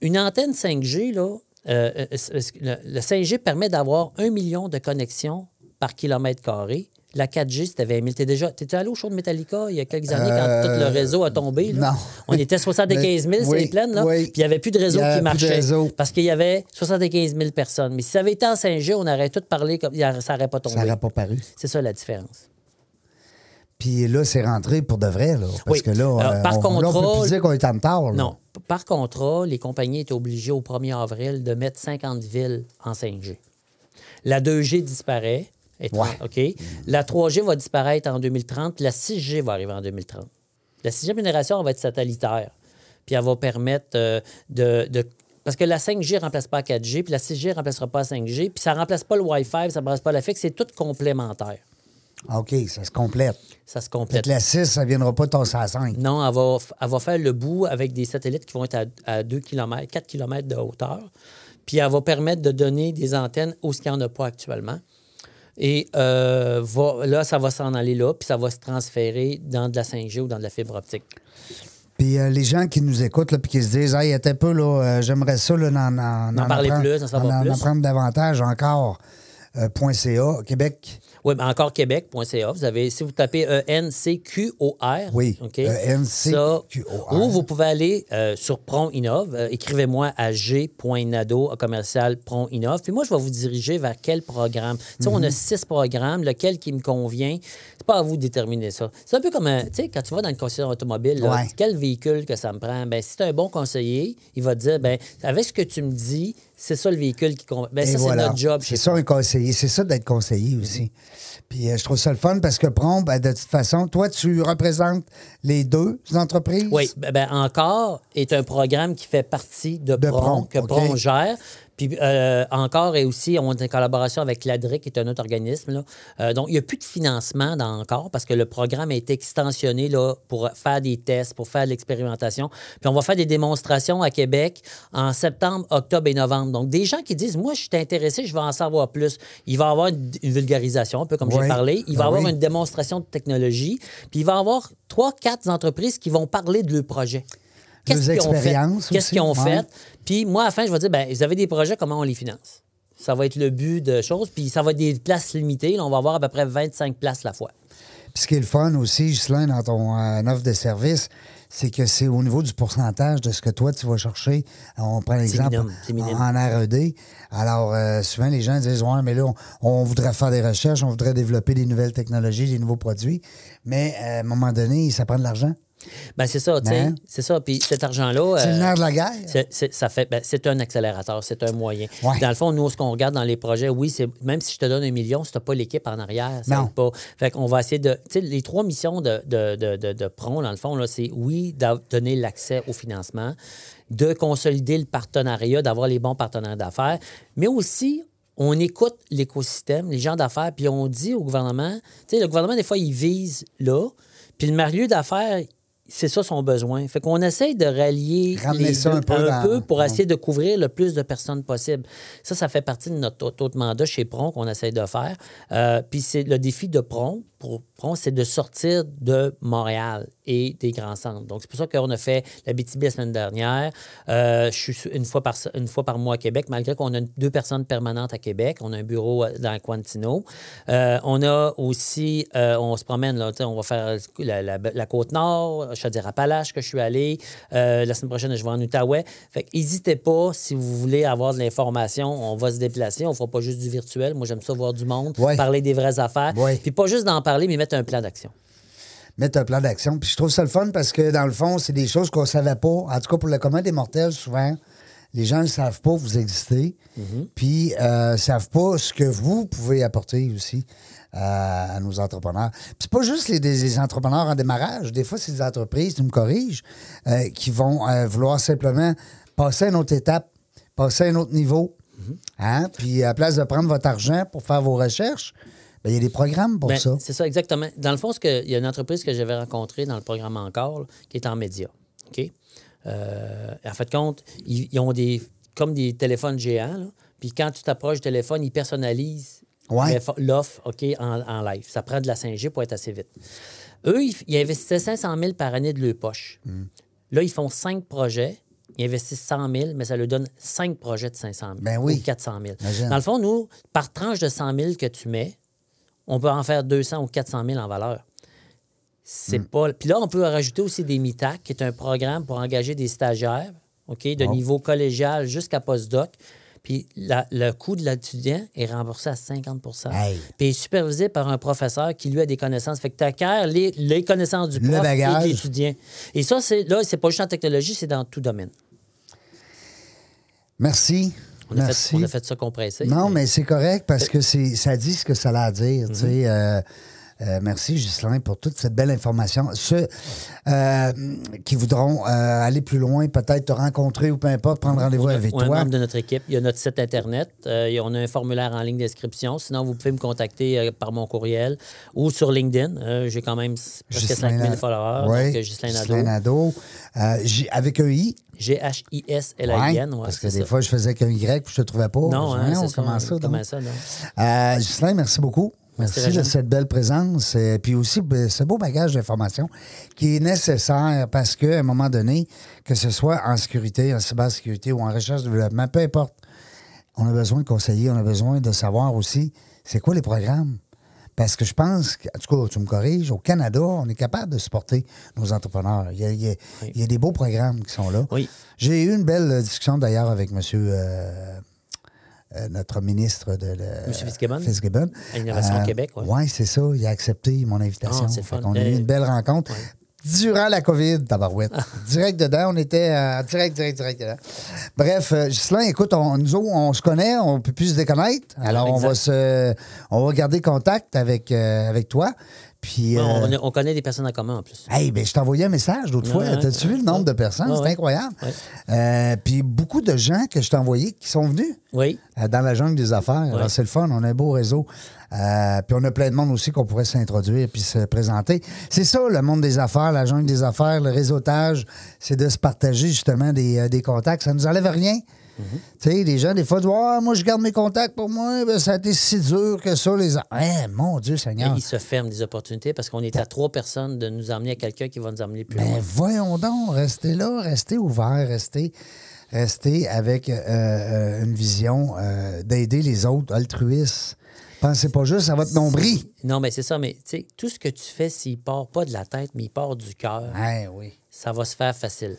Une antenne 5G, là, le 5G permet d'avoir 1 million de connexions par kilomètre carré. La 4G, c'était 20 000. T'es-tu allé au show de Metallica il y a quelques années quand tout le réseau a tombé? Là? Non. On était 75 000, c'est les plaines, là. Oui. Puis il n'y avait plus de réseau qui marchait. Parce qu'il y avait 75 000 personnes. Mais si ça avait été en 5G, on aurait tout parlé comme. Ça n'aurait pas tombé. Ça n'aurait pas paru. C'est ça la différence. Puis là, c'est rentré pour de vrai, là. Parce que là, on ne peut plus dire qu'on est en retard. Non. Par contrat, les compagnies étaient obligées au 1er avril de mettre 50 villes en 5G. La 2G disparaît. Okay. La 3G va disparaître en 2030, puis la 6G va arriver en 2030. La 6e génération, elle va être satellitaire, puis elle va permettre Parce que la 5G ne remplace pas la 4G, puis la 6G ne remplacera pas la 5G, puis ça ne remplace pas le Wi-Fi, ça ne remplace pas la fixe, c'est tout complémentaire. OK, ça se complète. Ça se complète. Donc la 6, ça ne viendra pas de ton 5. Non, elle va faire le bout avec des satellites qui vont être à 2 km, 4 km de hauteur, puis elle va permettre de donner des antennes où ce qu'il n'y en a pas actuellement. Et là, ça va s'en aller là, puis ça va se transférer dans de la 5G ou dans de la fibre optique. Puis les gens qui nous écoutent et qui se disent « Hey, attends un peu, là, j'aimerais ça, là, en apprendre davantage encore. .ca, Québec. Oui, mais encore Québec.ca. Vous avez, si vous tapez ENCQOR, oui, okay, ENCQOR. Ou vous pouvez aller sur PRON Innov. Écrivez-moi à g.nadeau@PRONInnov. Puis moi, je vais vous diriger vers quel programme. Tu sais, on a 6 programmes, lequel qui me convient. C'est pas à vous de déterminer ça. C'est un peu comme, tu sais, quand tu vas dans le conseiller automobile, là, quel véhicule que ça me prend? Bien, si tu es un bon conseiller, il va te dire, bien, avec ce que tu me dis, c'est ça le véhicule qui convient. Ben, ça, voilà, c'est notre job. C'est ça, un conseiller. C'est ça d'être conseiller aussi. Puis je trouve ça le fun parce que Prompt, ben, de toute façon, toi, tu représentes les deux entreprises? Oui. Ben, Encore est un programme qui fait partie de Prompt, que Prompt gère. Puis Encore et aussi, on est en collaboration avec l'ADRIC, qui est un autre organisme. Là. Donc, il n'y a plus de financement dans Encore parce que le programme a été extensionné là, pour faire des tests, pour faire de l'expérimentation. Puis on va faire des démonstrations à Québec en septembre, octobre et novembre. Donc, des gens qui disent, moi, je suis intéressé, je veux en savoir plus. Il va y avoir une vulgarisation, un peu comme j'ai parlé. Il va y avoir une démonstration de technologie. Puis il va y avoir 3-4 entreprises qui vont parler de leur projet. Qu'est-ce qu'ils ont fait? Qu'est-ce qu'ils ont fait? Puis moi, à la fin, je vais dire, bien, vous avez des projets, comment on les finance? Ça va être le but de choses. Puis ça va être des places limitées. Là, on va avoir à peu près 25 places la fois. Puis ce qui est le fun aussi, Ghislain, dans ton offre de service, c'est que c'est au niveau du pourcentage de ce que toi, tu vas chercher. On prend l'exemple en R&D. Alors, souvent, les gens disent, ouais, mais là, on voudrait faire des recherches, on voudrait développer des nouvelles technologies, des nouveaux produits. Mais à un moment donné, ça prend de l'argent. Bien, c'est ça, tu sais. C'est ça. Puis cet argent-là. C'est le nerf de la guerre. C'est un accélérateur, c'est un moyen. Ouais. Dans le fond, nous, ce qu'on regarde dans les projets, oui, c'est même si je te donne 1 million, si tu n'as pas l'équipe en arrière, ça n'aide pas. Fait qu'on va essayer de. Tu sais, les 3 missions de PRON, dans le fond, là, c'est oui, donner l'accès au financement, de consolider le partenariat, d'avoir les bons partenaires d'affaires, mais aussi. On écoute l'écosystème, les gens d'affaires, puis on dit au gouvernement, tu sais, le gouvernement, des fois, il vise là, puis le milieu d'affaires, c'est ça son besoin. Fait qu'on essaye de rallier les deux un peu pour essayer de couvrir le plus de personnes possible. Ça fait partie de notre autre mandat chez PRON qu'on essaye de faire. Puis c'est le défi de PRON. Pour PRON, c'est de sortir de Montréal et des grands centres. Donc, c'est pour ça qu'on a fait la BTB la semaine dernière. Je suis une fois par mois à Québec, malgré qu'on a 2 personnes permanentes à Québec. On a un bureau dans Quantico. On a aussi... on se promène, là, on va faire la Côte-Nord, Chaudière-Appalaches que je suis allé. La semaine prochaine, je vais en Outaouais. Fait n'hésitez pas, si vous voulez avoir de l'information, on va se déplacer. On ne fera pas juste du virtuel. Moi, j'aime ça voir du monde, parler des vraies affaires. Puis pas juste d'en parler, mais mettre un plan d'action. Mettre un plan d'action. Puis je trouve ça le fun parce que, dans le fond, c'est des choses qu'on ne savait pas. En tout cas, pour le commun des mortels, souvent, les gens ne savent pas que vous existez. Mm-hmm. Puis ne savent pas ce que vous pouvez apporter aussi à nos entrepreneurs. Puis c'est pas juste les entrepreneurs en démarrage. Des fois, c'est des entreprises, tu me corriges, qui vont vouloir simplement passer à une autre étape, passer à un autre niveau. Mm-hmm. Hein? Puis à la place de prendre votre argent pour faire vos recherches, il y a des programmes pour ça. C'est ça, exactement. Dans le fond, il y a une entreprise que j'avais rencontrée dans le programme Encore, là, qui est en médias. Okay? En fait, compte, ils ont comme des téléphones géants. Là, puis quand tu t'approches du téléphone, ils personnalisent l'offre en live. Ça prend de la 5G pour être assez vite. Eux, ils investissaient 500 000 par année de leur poche. Mm. Là, ils font 5 projets. Ils investissent 100 000, mais ça leur donne 5 projets de 500 000 ou 400 000. Imagine. Dans le fond, nous, par tranche de 100 000 que tu mets, on peut en faire 200 ou 400 000 en valeur. C'est pas... Puis là, on peut rajouter aussi des MITAC, qui est un programme pour engager des stagiaires, de niveau collégial jusqu'à postdoc. Puis le coût de l'étudiant est remboursé à 50 %. Puis il est supervisé par un professeur qui, lui, a des connaissances. Fait que tu acquiers les connaissances du prof et de l'étudiant. Et ça, c'est pas juste en technologie, c'est dans tout domaine. Merci. On a fait ça compressé. Non, mais c'est correct parce que ça dit ce que ça a à dire. Mm-hmm. Tu sais, merci, Ghislain, pour toute cette belle information. Ceux qui voudront aller plus loin, peut-être te rencontrer ou peu importe, prendre rendez-vous avec toi. Un membre de notre équipe. Il y a notre site Internet. On a un formulaire en ligne d'inscription. Sinon, vous pouvez me contacter par mon courriel ou sur LinkedIn. J'ai quand même presque 5000 followers. Oui, Ghislain Nadeau. Avec un I. G-H-I-S-L-A-I-N. Parce que des fois, je faisais qu'un Y puis je ne te trouvais pas. Non, c'est ça. Comment ça, Ghislain, merci beaucoup. Merci de cette belle présence. Et puis aussi, ce beau bagage d'informations qui est nécessaire parce qu'à un moment donné, que ce soit en sécurité, en cybersécurité ou en recherche-développement, peu importe, on a besoin de conseillers, on a besoin de savoir aussi c'est quoi les programmes. Parce que je pense, en tout cas, tu me corriges, au Canada, on est capable de supporter nos entrepreneurs. Il y a des beaux programmes qui sont là. Oui. J'ai eu une belle discussion d'ailleurs avec monsieur... notre ministre de... Monsieur Fitzgibbon. À l'Innovation Québec, oui. Oui, c'est ça. Il a accepté mon invitation. Oh, on a eu une belle rencontre. Ouais. Durant la COVID, tabarouette. Direct dedans, on était direct dedans. Bref, Ghislain, écoute, nous, on se connaît, on ne peut plus se déconnecter. Alors, on va garder contact avec toi. Puis, on connaît des personnes en commun, en plus. Hey, ben, je t'ai envoyé un message l'autre fois. T'as-tu vu le nombre de personnes? C'est incroyable. Ouais. Puis beaucoup de gens que je t'ai envoyés qui sont venus dans la jungle des affaires. Ouais. Alors, c'est le fun. On a un beau réseau. Puis on a plein de monde aussi qu'on pourrait s'introduire puis se présenter. C'est ça, le monde des affaires, la jungle des affaires, le réseautage. C'est de se partager, justement, des contacts. Ça ne nous enlève rien. Mm-hmm. Tu sais, les gens, des fois, disent « Ah, moi, je garde mes contacts pour moi. Ben, ça a été si dur que ça, les... » mon Dieu Seigneur. Et ils se ferment des opportunités parce qu'on est à trois personnes de nous emmener à quelqu'un qui va nous emmener plus loin. Ben, voyons donc. Restez là, restez ouverts, restez avec une vision d'aider les autres altruistes. Pensez pas juste à votre nombril. Non, mais c'est ça. Mais tu sais, tout ce que tu fais, s'il part pas de la tête, mais il part du cœur, ça va se faire facile.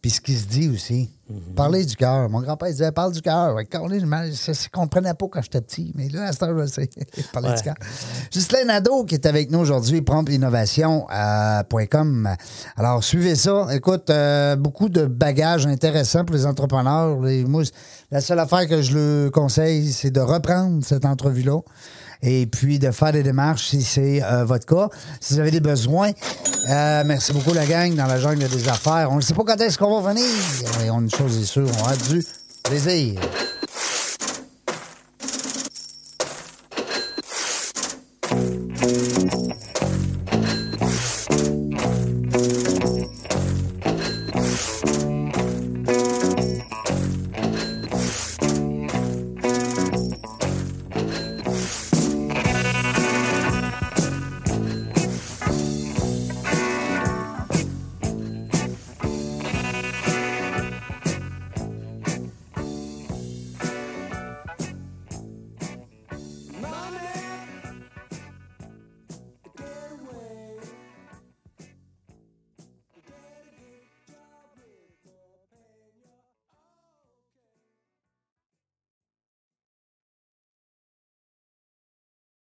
Puis ce qui se dit aussi, parler du cœur. Mon grand-père disait « Parle du cœur ». C'est ce qu'on ne comprenait pas quand j'étais petit, mais là, à cette heure, je sais. Parler du cœur. Ghislain Nadeau qui est avec nous aujourd'hui, promptinnovation.com. Alors, suivez ça. Écoute, beaucoup de bagages intéressants pour les entrepreneurs. La seule affaire que je le conseille, c'est de reprendre cette entrevue-là et puis de faire des démarches si c'est votre cas. Si vous avez des besoins, merci beaucoup la gang dans la jungle des affaires. On ne sait pas quand est-ce qu'on va venir. Et une chose est sûre, on a du plaisir.